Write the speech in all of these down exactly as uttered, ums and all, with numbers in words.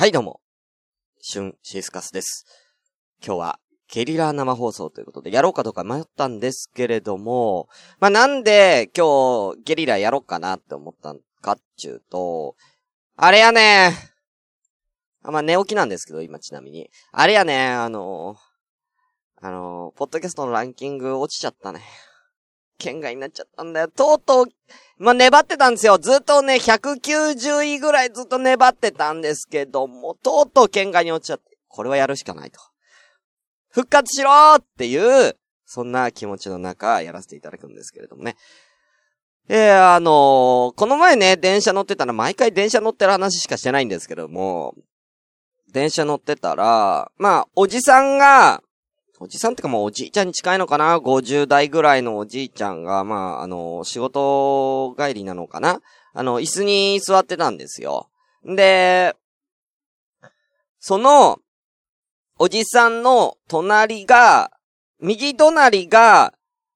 はいどうも、シュンシスカスです。今日はゲリラ生放送ということでやろうかどうか迷ったんですけれども、まあなんで今日ゲリラやろうかなって思ったんかっちゅうと、あれやねー、まあ寝起きなんですけど今ちなみに、あれやねー、あのー、あのー、ポッドキャストのランキング落ちちゃったね。県外になっちゃったんだよ。とうとう、まあ、粘ってたんですよ。ずっとね、ひゃくきゅうじゅういぐらいずっと粘ってたんですけども、とうとう県外に落ちちゃって、これはやるしかないと。復活しろーっていう、そんな気持ちの中、やらせていただくんですけれどもね。えー、あのー、この前ね、電車乗ってたら、毎回電車乗ってる話しかしてないんですけども、電車乗ってたら、まあ、おじさんが、おじさんってかもうおじいちゃんに近いのかな ?ごじゅう 代ぐらいのおじいちゃんが、まあ、あの、仕事帰りなのかなあの、椅子に座ってたんですよ。で、その、おじさんの隣が、右隣が、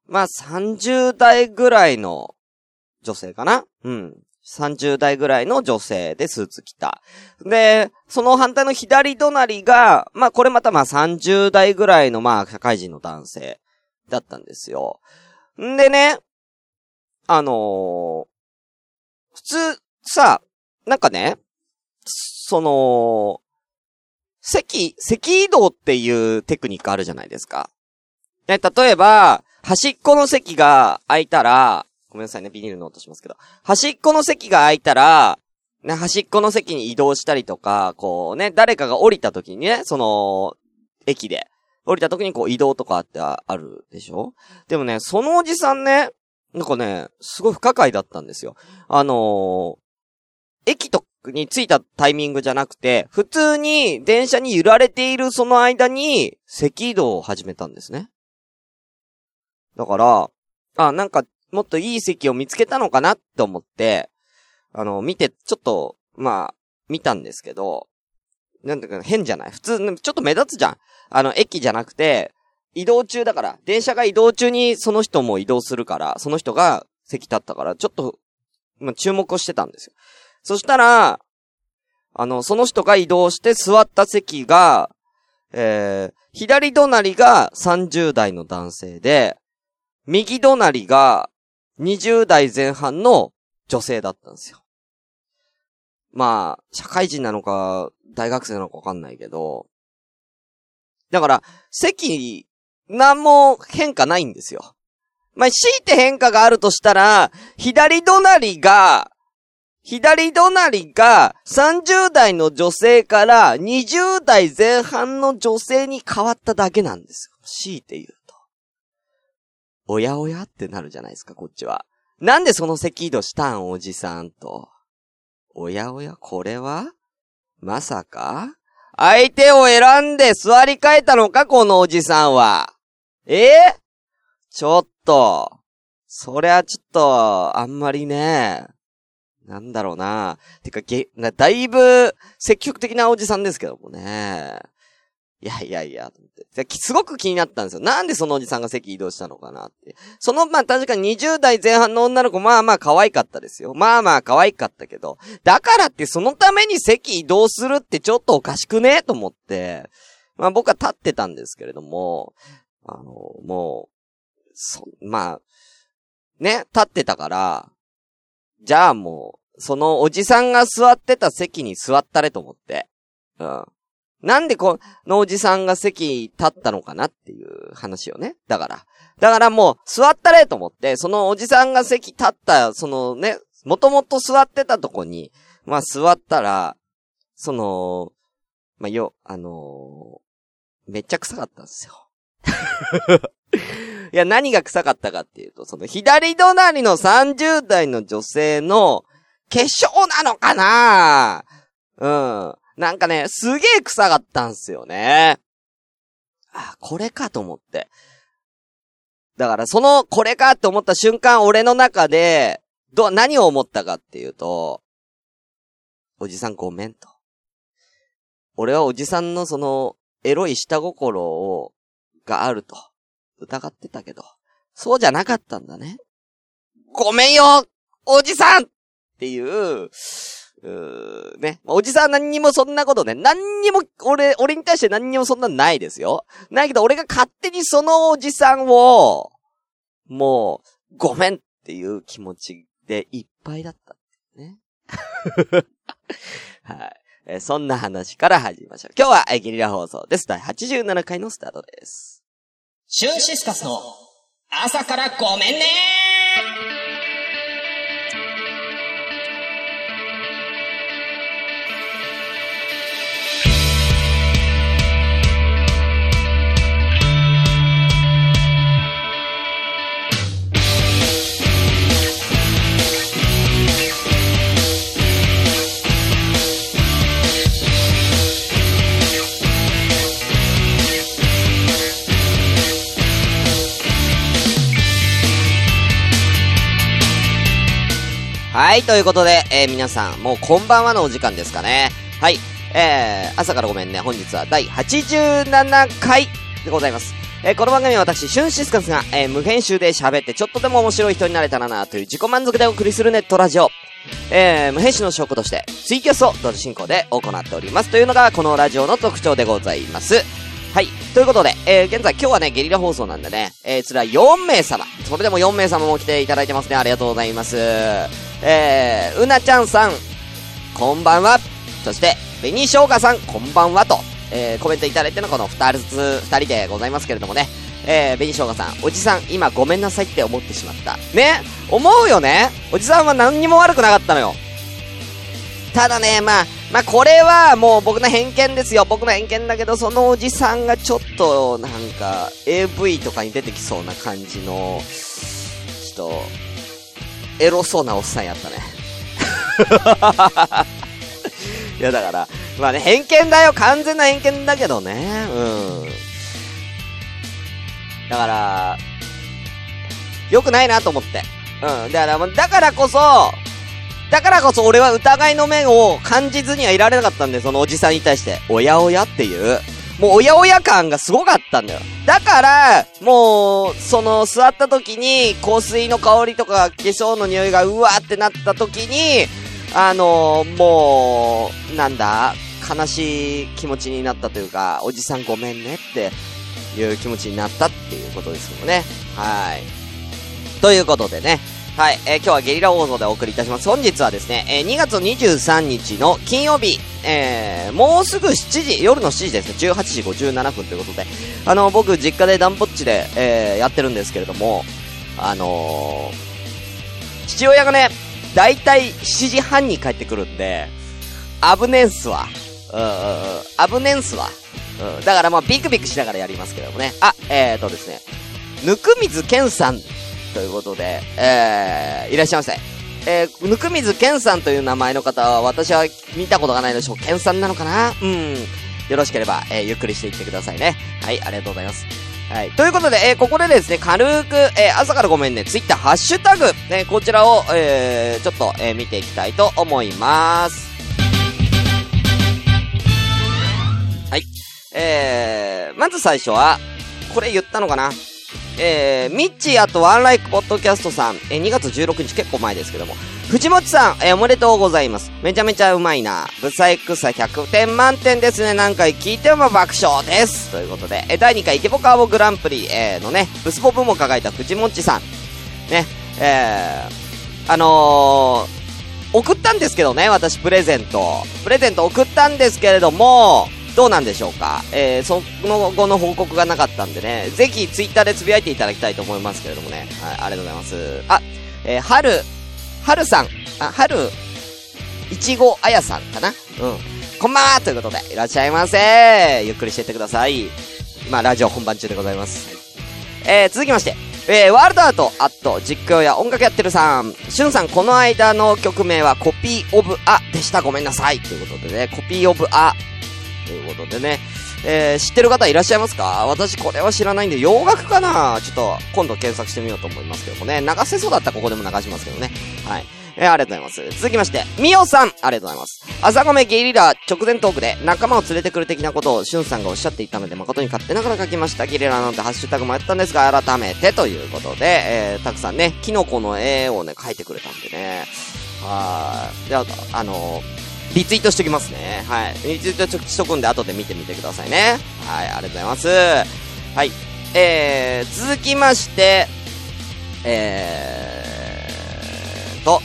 まあ、さんじゅう代ぐらいの女性かなうん。さんじゅう代ぐらいの女性でスーツ着た。で、その反対の左隣が、まあこれまたまあさんじゅう代ぐらいのまあ社会人の男性だったんですよ。んでね、あのー、普通さ、なんかね、その、席、席移動っていうテクニックあるじゃないですか。ね、例えば、端っこの席が空いたら、ごめんなさいね、ビニールの音しますけど。端っこの席が空いたら、ね、端っこの席に移動したりとか、こうね、誰かが降りた時にね、その、駅で、降りた時にこう移動とかってあるでしょ？でもね、そのおじさんね、なんかね、すごい不可解だったんですよ。あのー、駅とに着いたタイミングじゃなくて、普通に電車に揺られているその間に、席移動を始めたんですね。だから、あ、なんか、もっといい席を見つけたのかなって思って、あの、見て、ちょっと、まあ、見たんですけど、なんだか変じゃない？普通、ちょっと目立つじゃん。あの、駅じゃなくて、移動中だから、電車が移動中にその人も移動するから、その人が席立ったから、ちょっと、まあ、注目をしてたんですよ。そしたら、あの、その人が移動して座った席が、えー、左隣がさんじゅう代の男性で、右隣が、にじゅう代前半の女性だったんですよ。まあ、社会人なのか、大学生なのかわかんないけど。だから、席、なんも変化ないんですよ。まあ、強いて変化があるとしたら、左隣が、左隣がさんじゅう代の女性からにじゅう代前半の女性に変わっただけなんですよ。強いて言う。おやおやってなるじゃないですか、こっちは。なんでその席移動したん、おじさんと。おやおや、これはまさか相手を選んで座り替えたのか、このおじさんは。えー、ちょっと。そりゃちょっと、あんまりね。なんだろうな。てか、げ、な、だいぶ積極的なおじさんですけどもね。いやいやいや、すごく気になったんですよ。なんでそのおじさんが席移動したのかなって。その、まあ、確かににじゅう代前半の女の子、まあまあ可愛かったですよ。まあまあ可愛かったけど。だからってそのために席移動するってちょっとおかしくねえと思って。まあ僕は立ってたんですけれども、あの、もう、そ、まあ、ね、立ってたから、じゃあもう、そのおじさんが座ってた席に座ったれと思って。うん。なんでこのおじさんが席立ったのかなっていう話をね。だから。だからもう座ったれと思って、そのおじさんが席立った、そのね、もともと座ってたとこに、まあ座ったら、その、まあよ、あのー、めっちゃ臭かったんですよ。いや、何が臭かったかっていうと、その左隣のさんじゅう代の女性の化粧なのかなうん。なんかね、すげえ臭かったんすよね。あ、これかと思って。だからその、これかと思った瞬間、俺の中で、ど、何を思ったかっていうと、おじさんごめんと。俺はおじさんのその、エロい下心を、があると、疑ってたけど、そうじゃなかったんだね。ごめんよ、おじさんっていう、うーね。まあ、おじさんは何にもそんなことね、何にも、俺、俺に対して何にもそんなないですよ。ないけど、俺が勝手にそのおじさんを、もう、ごめんっていう気持ちでいっぱいだったんですね。はい、えー。そんな話から始めましょう。今日は、えー、ゲリラ放送です。だいはちじゅうななかいのスタートです。シューシスカスの朝からごめんねー。はい、ということで、えー、皆さん、もうこんばんはのお時間ですかね。はい、えー、朝からごめんね。本日はだいはちじゅうななかいでございます。えー、この番組は私、シュンシスカスが、えー、無編集で喋ってちょっとでも面白い人になれたらなという自己満足でお送りするネットラジオ。えー、無編集の証拠として、ツイキャスを同時進行で行っております。というのが、このラジオの特徴でございます。はい。ということで、えー、現在今日はね、ゲリラ放送なんでね、えー、つらよんめいさま。それでもよんめいさまも来ていただいてますね。ありがとうございます。えー、うなちゃんさん、こんばんは。そして、紅しょうがさん、こんばんはと、えー、コメントいただいてのこの二つ、二人でございますけれどもね。えー、紅しょうがさん、おじさん、今ごめんなさいって思ってしまった。ね、思うよね。おじさんは何にも悪くなかったのよ。ただね、まあ、まあ、これはもう僕の偏見ですよ。僕の偏見だけど、そのおじさんがちょっと、なんか、エーブイ とかに出てきそうな感じの、ちょっと、エロそうなおっさんやったね。いや、だから、まあね、偏見だよ。完全な偏見だけどね。うん。だから、良くないなと思って。うん。だから、だからこそ、だからこそ俺は疑いの面を感じずにはいられなかったんで、そのおじさんに対しておやおやっていうもうおやおや感がすごかったんだよ。だからもうその座った時に香水の香りとか化粧の匂いがうわーってなった時にあのー、もうなんだ悲しい気持ちになったというか、おじさんごめんねっていう気持ちになったっていうことですけどね。はい、ということでね、はい、えー、今日はゲリラ放送でお送りいたします。本日はですね、えー、にがつにじゅうさんにちの金曜日、えー、もうすぐしちじ、夜のしちじですね、じゅうはちじごじゅうななふんということで、あのー、僕実家でダンポッチで、えー、やってるんですけれども、あのー、父親がねだいたいしちじはんに帰ってくるんで危ねんすわ、うんうんうん、危ねんすわ、うん、だからまあビクビクしながらやりますけどもね。あ、えーとですね、ぬくみずけんさんということで、えー、いらっしゃいませ。えー、ぬくみずけんさんという名前の方は私は見たことがないのでしょう。けんさんなのかな。うん。よろしければ、えー、ゆっくりしていってくださいね。はい、ありがとうございます。はい、ということで、えー、ここでですね、軽く、えー、朝からごめんね、ツイッターハッシュタグ、ね、こちらを、えー、ちょっと、えー、見ていきたいと思います。はい。えー、まず最初は、これ言ったのかな。えー、ミッチーあとワンライクポッドキャストさん、えー、にがつじゅうろくにち結構前ですけども、藤本さん、えー、おめでとうございます。めちゃめちゃうまいな、ブサイクさひゃくてんまんてんですね。何回聞いても爆笑です、ということで、えー、だいにかいイケボカーボグランプリ、えー、のねブスボ部門輝いた藤本さんね、えー、あのー、送ったんですけどね、私プレゼントプレゼント送ったんですけれども、どうなんでしょうか。えー、その後の報告がなかったんでね、ぜひツイッターでつぶやいていただきたいと思いますけれどもね。はい、ありがとうございます。あ、えー、はるはるさん、あ、はるいちごあやさんかな、うん、こんばんはということで、いらっしゃいませ。ゆっくりしていってください。今ラジオ本番中でございます。えー、続きまして、えー、ワールドアートアット実況や音楽やってるさん、しゅんさん、この間の曲名はコピーオブアでした、ごめんなさい、ということでね、コピーオブアということでね、えー、知ってる方いらっしゃいますか？私これは知らないんで、洋楽かな？ちょっと今度検索してみようと思いますけどもね、流せそうだったらここでも流しますけどね。はい、えー、ありがとうございます。続きまして、みおさん、ありがとうございます。朝ごめゲリラ直前トークで仲間を連れてくる的なことをしゅんさんがおっしゃっていたので、誠に勝手ながら書きました。ゲリラなんてハッシュタグもやったんですが、改めてということで、えー、たくさんね、キノコの絵をね、書いてくれたんでね、はい。じゃあ、あのー、リツイートしておきますね。はい。リツイートちょっとしとくんで、後で見てみてくださいね。はい、ありがとうございます。はい。えー、続きまして、えーと、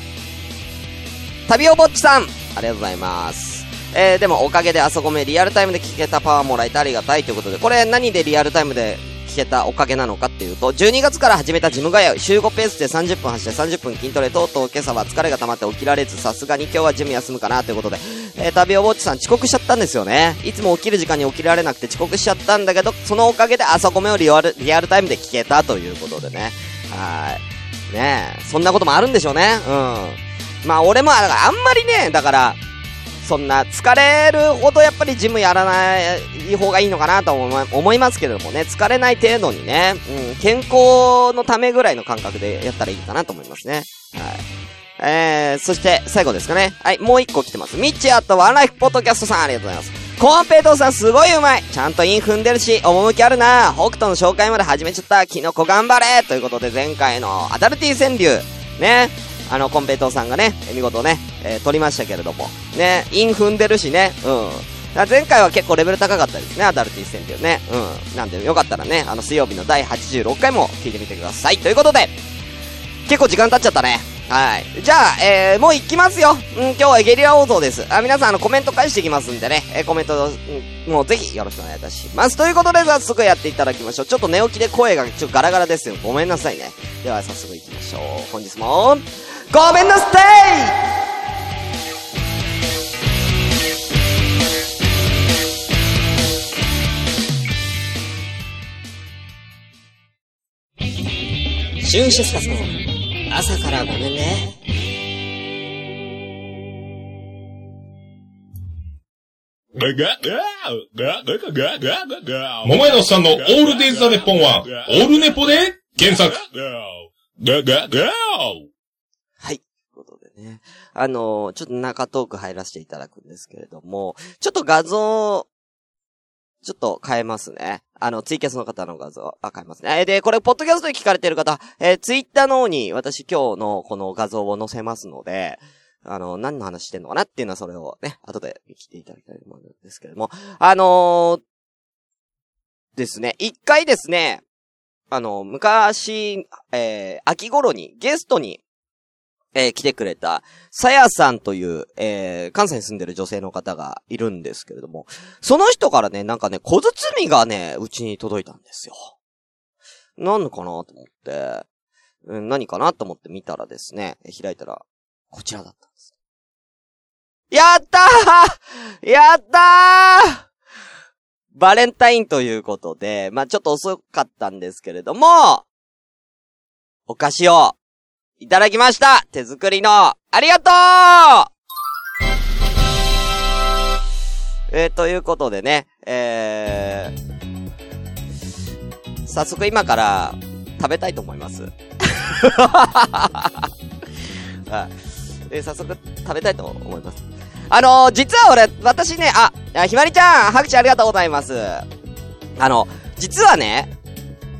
旅おぼっちさん、ありがとうございます。えー、でもおかげであそこめリアルタイムで聞けたパワーもらえてありがたいということで、これ何でリアルタイムで聞けたおかげなのかっていうと、じゅうにがつから始めたジム通い、週ごペースでさんじゅっぷん走ってさんじゅっぷん筋トレ等々、今朝は疲れが溜まって起きられず、さすがに今日はジム休むかなということで、えー、旅おぼっちさん遅刻しちゃったんですよね。いつも起きる時間に起きられなくて遅刻しちゃったんだけど、そのおかげであそこめをリアル、リアルタイムで聞けたということでね。はーい。ねえ、そんなこともあるんでしょうね。うん。まあ俺もあんまりね、だからそんな疲れるほどやっぱりジムやらない方がいいのかなと思いますけれどもね、疲れない程度にね、うん、健康のためぐらいの感覚でやったらいいかなと思いますね。はい。えー、そして最後ですかね。はい、もう一個来てます。ミッチーアットワンライフポッドキャストさん、ありがとうございます。コンペイトーさんすごいうまい。ちゃんとイン踏んでるし、趣あるな。北斗の紹介まで始めちゃった。キノコ頑張れということで、前回のアダルティ川柳ね。あのコンペイトーさんがね見事ね、えー、取りましたけれどもね、イン踏んでるしね、うん、前回は結構レベル高かったですね、アダルティ戦っていうね、うん、なんでよかったらね、あの水曜日のだいはちじゅうろっかいも聞いてみてくださいということで、結構時間経っちゃったね。はい、じゃあ、えー、もう行きますよ、うん、今日はゲリラ放送です。あ、皆さんあのコメント返していきますんでね、えー、コメント、うん、もうぜひよろしくお願いいたしますということで、早速やっていただきましょう。ちょっと寝起きで声がちょっとガラガラですよ、ごめんなさいね。では早速行きましょう。本日もごめんなさい。シュンシスカスの朝からごめんね。桃井のさんのオールデイズ・ザ・ネッポンはオールネポで検索。ね、あのー、ちょっと中トーク入らせていただくんですけれども、ちょっと画像、ちょっと変えますね。あの、ツイキャスの方の画像、あ、変えますね。で、これ、ポッドキャストで聞かれてる方、えー、ツイッターの方に私今日のこの画像を載せますので、あの、何の話してんのかなっていうのはそれをね、後で来ていただきたいと思うんですけれども、あのー、ですね、一回ですね、あの、昔、えー、秋頃にゲストに、えー、来てくれた、さやさんという、えー、関西に住んでる女性の方がいるんですけれども、その人からね、なんかね、小包がね、うちに届いたんですよ。なんのかなと思って、うん、何かなと思って見たらですね、開いたら、こちらだったんです。やったーやったーバレンタインということで、まぁ、ちょっと遅かったんですけれども、お菓子を、いただきました。手作りの、ありがとう。えー、ということでね、えー、早速今から食べたいと思います。えー、早速食べたいと思います。あのー、実は俺、私ね、あ、ひまりちゃん、拍手ありがとうございます。あの、実はね、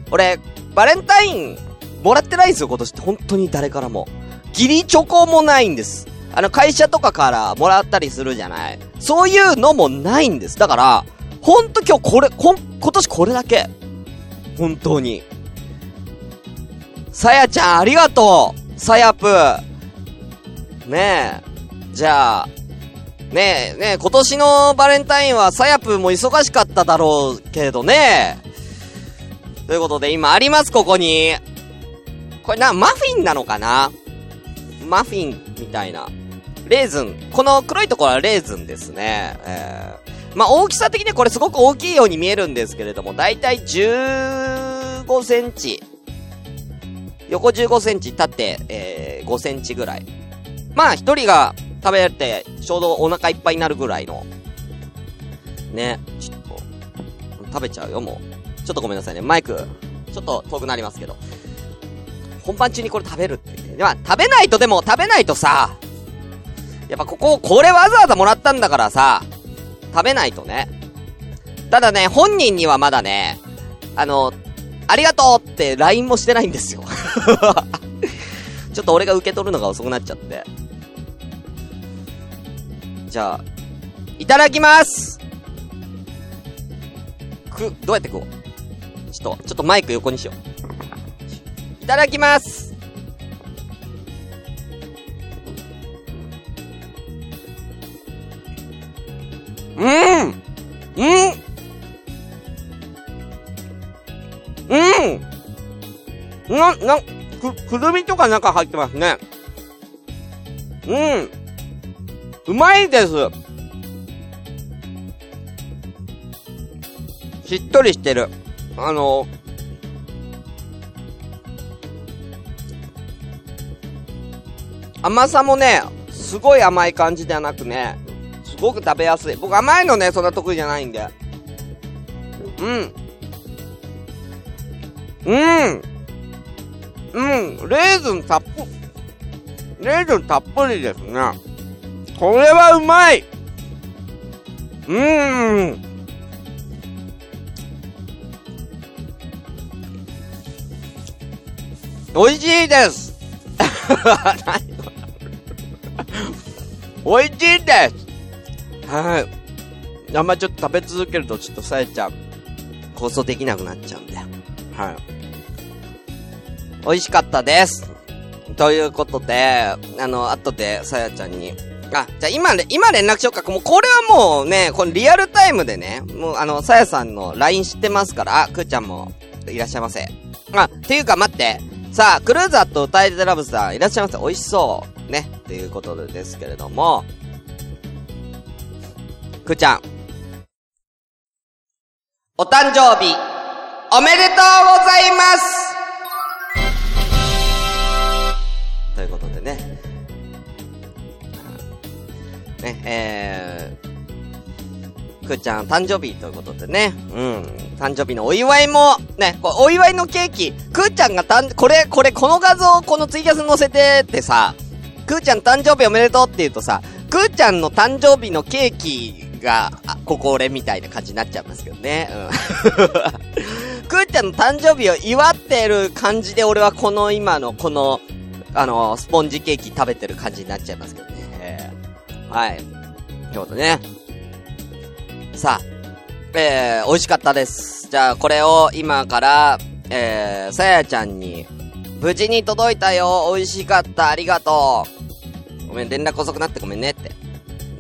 俺、バレンタイン、もらってないんですよ、今年って。本当に誰からも義理チョコもないんです。あの会社とかからもらったりするじゃない、そういうのもないんです。だからほんと今日これこ今年これだけ。本当にさやちゃんありがとう。さやぷねえ、じゃあねえねえ今年のバレンタインはさやぷも忙しかっただろうけどね。ということで今あります、ここに。これな、マフィンなのかな、マフィンみたいな。レーズン。この黒いところはレーズンですね。えー、まあ、大きさ的にこれすごく大きいように見えるんですけれども、だいたいじゅうごセンチ。横じゅうごセンチ、縦、えー、ごセンチぐらい。まあ、一人が食べて、ちょうどお腹いっぱいになるぐらいの。ね。ちょっと、食べちゃうよ、もう。ちょっとごめんなさいね。マイク、ちょっと遠くなりますけど。本番中にこれ食べるって言って、では食べないと、でも食べないとさ、やっぱこここれわざわざもらったんだからさ、食べないとね。ただね、本人にはまだね、あのありがとうって ライン もしてないんですよ。ちょっと俺が受け取るのが遅くなっちゃって、じゃあいただきます。くどうやって食おう。ちょっとちょっとマイク横にしよう。いただきます。うーんうんうん、な、な、く、くるみとか中入ってますね。うん。うまいです。しっとりしてる。あのー、甘さもね、すごい甘い感じではなくね、すごく食べやすい。僕甘いのね、そんな得意じゃないんで。うん。うんうん、レーズンたっぷ、レーズンたっぷりですね。これはうまい。うーん。おいしいです。おいしいです。はい。あんまちょっと食べ続けるとちょっとさえちゃん放送できなくなっちゃうんで。はい。美味しかったです。ということで、あの、後で、さやちゃんに。あ、じゃあ今、今連絡しようか。もう、これはもうね、このリアルタイムでね、もう、あの、さやさんの ライン 知ってますから、あ、くーちゃんも、いらっしゃいませ。あ、っていうか待って。さあ、クルーザーと歌い手ラブさん、いらっしゃいませ。美味しそう。ね。ということでですけれども、くーちゃん。お誕生日、おめでとうございますということでね、ね、えー、くーちゃん誕生日ということでね、うん、誕生日のお祝いもね、こお祝いのケーキ、くーちゃんがたん、これこれこの画像このツイキャス載せてってさ、くーちゃん誕生日おめでとうって言うとさ、くーちゃんの誕生日のケーキがここ俺みたいな感じになっちゃいますけどね、うん、くーちゃんの誕生日を祝ってる感じで俺はこの今のこのあのー、スポンジケーキ食べてる感じになっちゃいますけどね。えー、はい。ってことね。さあ、えー、美味しかったです。じゃあ、これを今から、えー、さやちゃんに、無事に届いたよ、美味しかった、ありがとう。ごめん、連絡遅くなってごめんねって。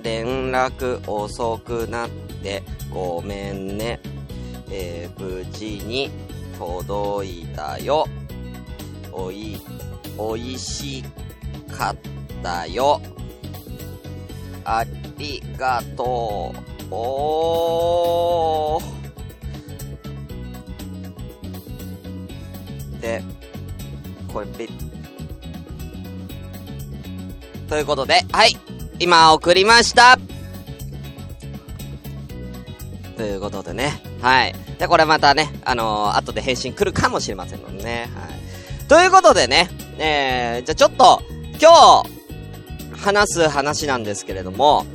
連絡遅くなってごめんね。えー、無事に届いたよ。おい、おいしかったよ。ありがとう。おー。で、これピッ。ということで、はい。今送りました。ということでね。はい。で、これまたね、あのー、後で返信来るかもしれませんのでね。はい。ということでね。えー、じゃあちょっと今日話す話なんですけれども、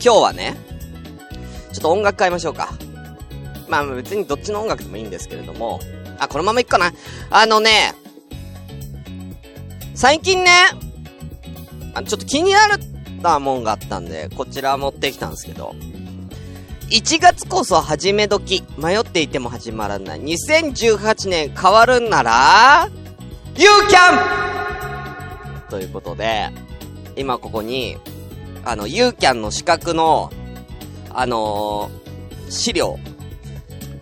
今日はねちょっと音楽変えましょうか。まあ別にどっちの音楽でもいいんですけれども、あ、このままいくかな。あのね、最近ね、あ、ちょっと気になったもんがあったんでこちら持ってきたんですけど、いちがつこそ始め時、迷っていても始まらない、にせんじゅうはちねん変わるんならYou can！ ということで、今ここに、あの、You can の資格の、あのー、資料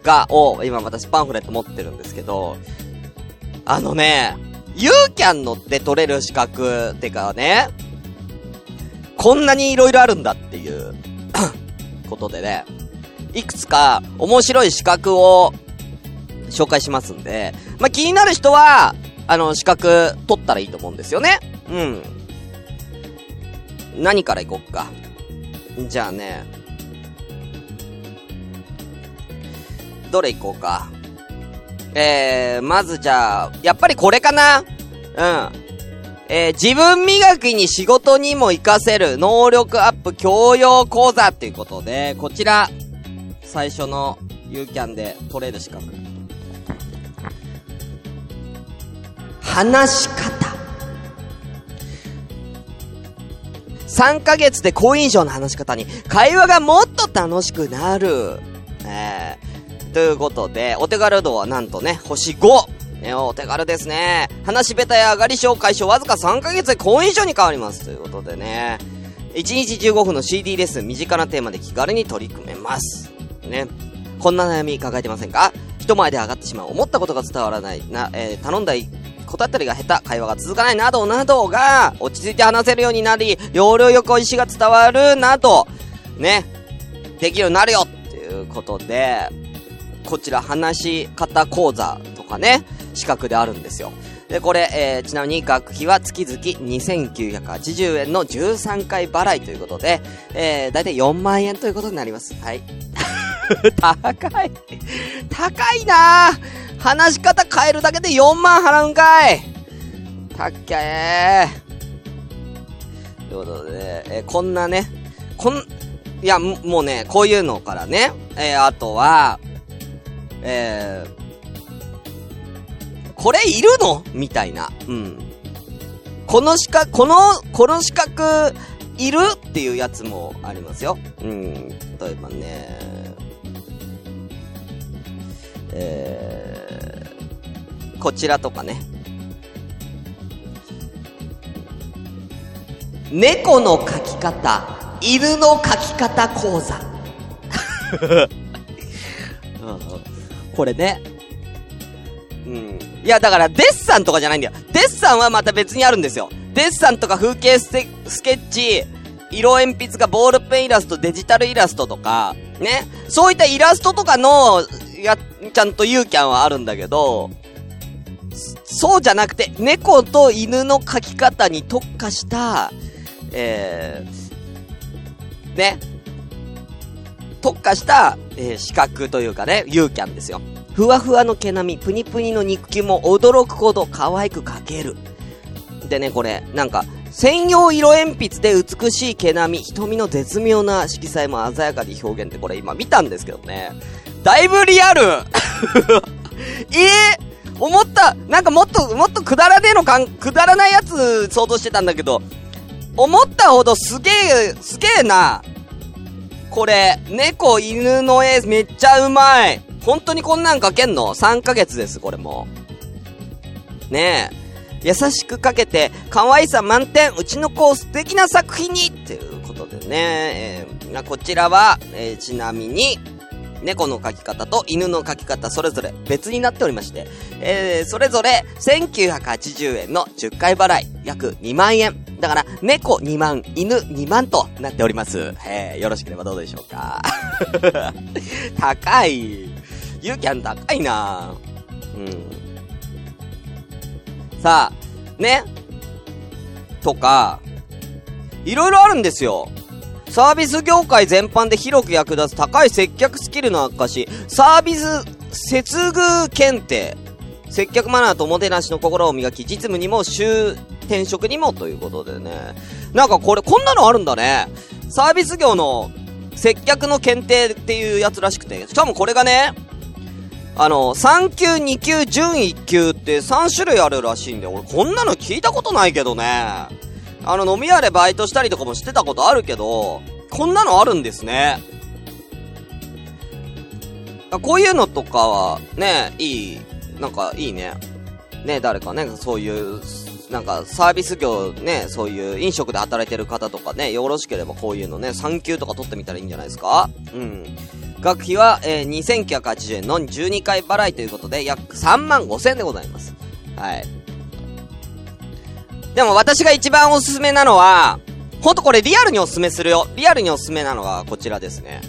が、を、今私パンフレット持ってるんですけど、あのね、You can ので取れる資格ってかね、こんなに色々あるんだっていう、ことでね、いくつか面白い資格を紹介しますんで、まあ、気になる人は、あの、資格取ったらいいと思うんですよね。うん。何からいこっか。じゃあね。どれいこうか。えー、まずじゃあ、やっぱりこれかな。うん。えー、自分磨きに仕事にも活かせる能力アップ教養講座っていうことで、こちら、最初の You can で取れる資格。話し方。さんかげつで好印象の話し方に会話がもっと楽しくなる、えー、ということでお手軽度はなんとね星ご、ね、お手軽ですね。話し下手や上がり症解消わずかさんかげつで好印象に変わりますということでね、いちにちじゅうごふんの シーディー レッスン、身近なテーマで気軽に取り組めますね。こんな悩み抱えてませんか？人前で上がってしまう、思ったことが伝わらないな、えー、頼んだこと当たりが下手、会話が続かないなどなどが落ち着いて話せるようになり、要領よく意思が伝わるなどねできるようになるよっていうことで、こちら話し方講座とかね資格であるんですよ。でこれ、えー、ちなみに学費は月々にせんきゅうひゃくはちじゅうえんのじゅうさんかい払いということで、えー、だいたいよんまんえんということになります。はい高い高いなぁ。話し方変えるだけでよんまん払うんかい。たっけー。ということで、えー、こんなねこんいやもうねこういうのからね、えー、あとはえーこれいるのみたいな、うん、この資格このこの資格いるっていうやつもありますよ。うん、例えばね、えー、こちらとかね、猫の書き方、犬の書き方講座、うん、これね。うん、いやだからデッサンとかじゃないんだよ。デッサンはまた別にあるんですよ。デッサンとか風景ステ、スケッチ、色鉛筆がボールペンイラスト、デジタルイラストとかね、そういったイラストとかのやちゃんとユーキャンはあるんだけど、そうじゃなくて猫と犬の描き方に特化した、えー、ね特化した、えー、資格というかねユーキャンですよ。ふわふわの毛並み、プニプニの肉球も驚くほど可愛く描ける。でね、これ、なんか、専用色鉛筆で美しい毛並み、瞳の絶妙な色彩も鮮やかに表現って、これ今見たんですけどね。だいぶリアルえぇ、ー、思った、なんかもっと、もっとくだらねえのかん、くだらないやつ想像してたんだけど、思ったほどすげえ、すげえな。これ、猫、犬の絵めっちゃうまい。本当にこんなん書けんの ?さんかげつです、これも。ねえ。優しく書けて、可愛さ満点、うちの子を素敵な作品にっていうことでね。えー、こちらは、えー、ちなみに、猫の書き方と犬の書き方、それぞれ別になっておりまして、えー、それぞれせんきゅうひゃくはちじゅうえんのじゅっかい払い、約にまんえん。だから、猫にまん、犬にまんとなっております。えー、よろしければどうでしょうか。高い。ユーキャン高いなぁ。うん。さあ、ね。とか、いろいろあるんですよ。サービス業界全般で広く役立つ高い接客スキルの証、サービス接遇検定、接客マナーとおもてなしの心を磨き、実務にも就転職にもということでね。なんかこれ、こんなのあるんだね。サービス業の接客の検定っていうやつらしくて、しかもこれがね、あのさん級に級準いち級ってさん種類あるらしいんで、俺こんなの聞いたことないけどね。あの飲み屋でバイトしたりとかもしてたことあるけど、こんなのあるんですね。こういうのとかはね、いい、なんかいいね。ね、誰かね、そういうなんかサービス業ね、そういう飲食で働いてる方とかね、よろしければこういうのねさん級とか取ってみたらいいんじゃないですか。うん、学費は、えー、にせんきゅうひゃくはちじゅうえんのじゅうにかい払いということで約さんまんごせんえんでございます。はい。でも私が一番おすすめなのは、ほんとこれリアルにおすすめするよ。リアルにおすすめなのはこちらですね。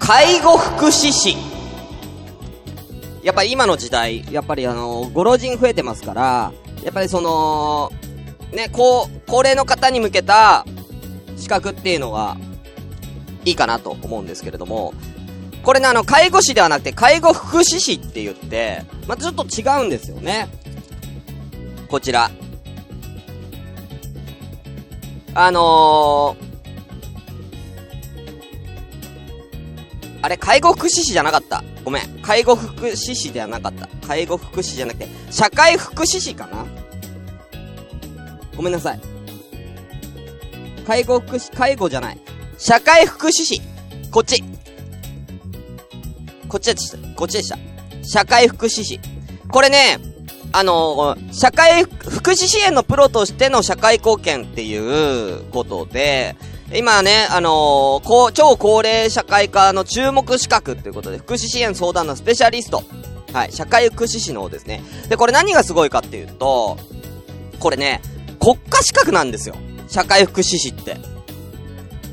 介護福祉士。やっぱり今の時代、やっぱりあのー、ご老人増えてますから、やっぱりそのね、こう高齢の方に向けた資格っていうのがいいかなと思うんですけれども、これね、あの介護士ではなくて介護福祉士って言って、またちょっと違うんですよね。こちらあのーあれ介護福祉士じゃなかった、ごめん、介護福祉士ではなかった、介護福祉じゃなくて社会福祉士かな。ごめんなさい。介護福祉、介護じゃない。社会福祉士。こっち。こっちでした。こっちでした。社会福祉士。これね、あの、社会福祉支援のプロとしての社会貢献っていうことで、今ね、あのー、超高齢社会化の注目資格ということで、福祉支援相談のスペシャリスト。はい、社会福祉士のですね。で、これ何がすごいかっていうと、これね、国家資格なんですよ。社会福祉士って。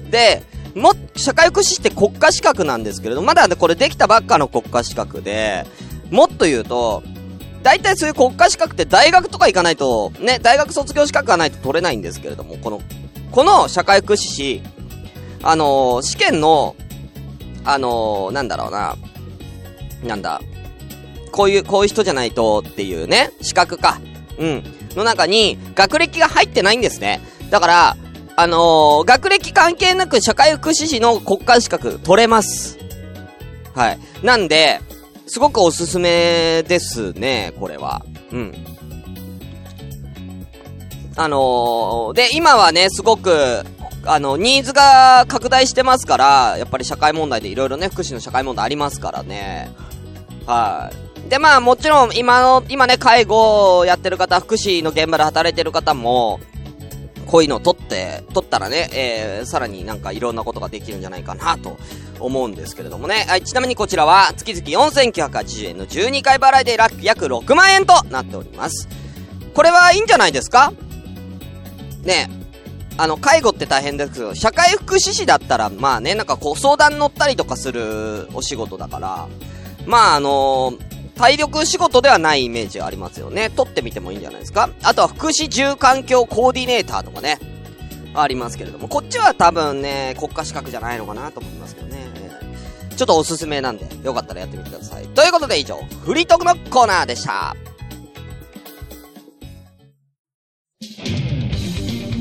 で、も、社会福祉士って国家資格なんですけれど、まだ、ね、これできたばっかの国家資格で、もっと言うと、大体そういう国家資格って大学とか行かないと、ね、大学卒業資格がないと取れないんですけれども、この、この社会福祉士、あのー、試験の、あのー、なんだろうな、なんだ、こういう、こういう人じゃないとっていうね、資格か、うん、の中に学歴が入ってないんですね。だから、あのー、学歴関係なく社会福祉士の国家資格取れます。はい。なんで、すごくおすすめですね、これは。うん。あのー、で、今はね、すごく、あの、ニーズが拡大してますから、やっぱり社会問題でいろいろね、福祉の社会問題ありますからね。はい。で、まあ、もちろん、今の、今ね、介護をやってる方、福祉の現場で働いてる方も、こういうのを取って、取ったらね、えー、さらになんかいろんなことができるんじゃないかな、と思うんですけれどもね。はい、ちなみにこちらは、月々よんせんきゅうひゃくはちじゅうえんのじゅうにかい払いで、約ろくまんえんとなっております。これはいいんじゃないですかね。あの、介護って大変ですけど、社会福祉士だったら、まあね、なんかこう相談乗ったりとかするお仕事だから、まああのー、体力仕事ではないイメージがありますよね。取ってみてもいいんじゃないですか。あとは福祉住環境コーディネーターとかね、ありますけれども、こっちは多分ね、国家資格じゃないのかなと思いますけどね。ちょっとおすすめなんで、よかったらやってみてください。ということで以上、フリートークのコーナーでした。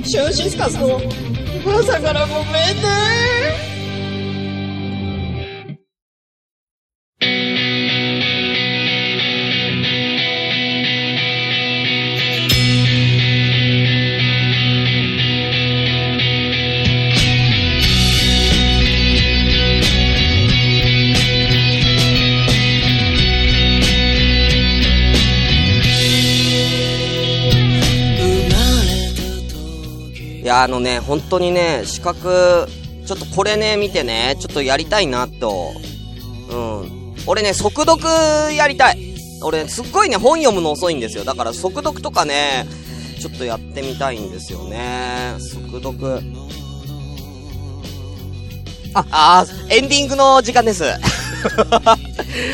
シューシスカスの朝からごめんね。いや、あのね、本当にね、資格、ちょっとこれね、見てね、ちょっとやりたいな、と。うん。俺ね、速読やりたい。俺、すっごいね、本読むの遅いんですよ。だから、速読とかね、ちょっとやってみたいんですよね。速読。あ、あー、エンディングの時間です。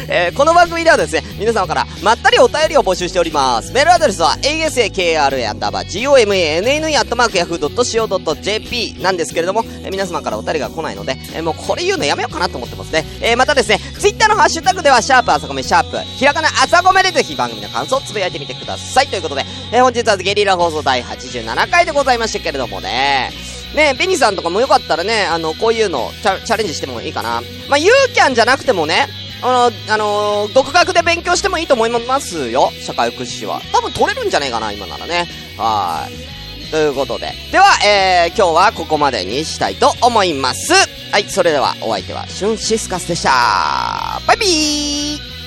えー、この番組ではですね、皆様からまったりお便りを募集しております。メールアドレスは エーエスエーケーアールエー アンダーバー ジーオーエムエーエヌエヌ アットマーク ヤフー ドット シーオー ドット ジェーピー なんですけれども、えー、皆様からお便りが来ないので、えー、もうこれ言うのやめようかなと思ってますね。えー、またですね、ツイッターのハッシュタグではシャープ朝ごめ、シャープひらがな朝ごめでぜひ番組の感想をつぶやいてみてください。ということで、えー、本日はゲリラ放送第はちじゅうななかいでございましたけれどもね、ねえ、ベニさんとかもよかったらね、あの、こういうのチャ、チャレンジしてもいいかな。まあ、ユーキャンじゃなくてもね、あの、あのー、独学で勉強してもいいと思いますよ。社会福祉士は。多分取れるんじゃないかな、今ならね。はーい。ということで。では、えー、今日はここまでにしたいと思います。はい、それでは、お相手は、シュンシスカスでした。バイビー。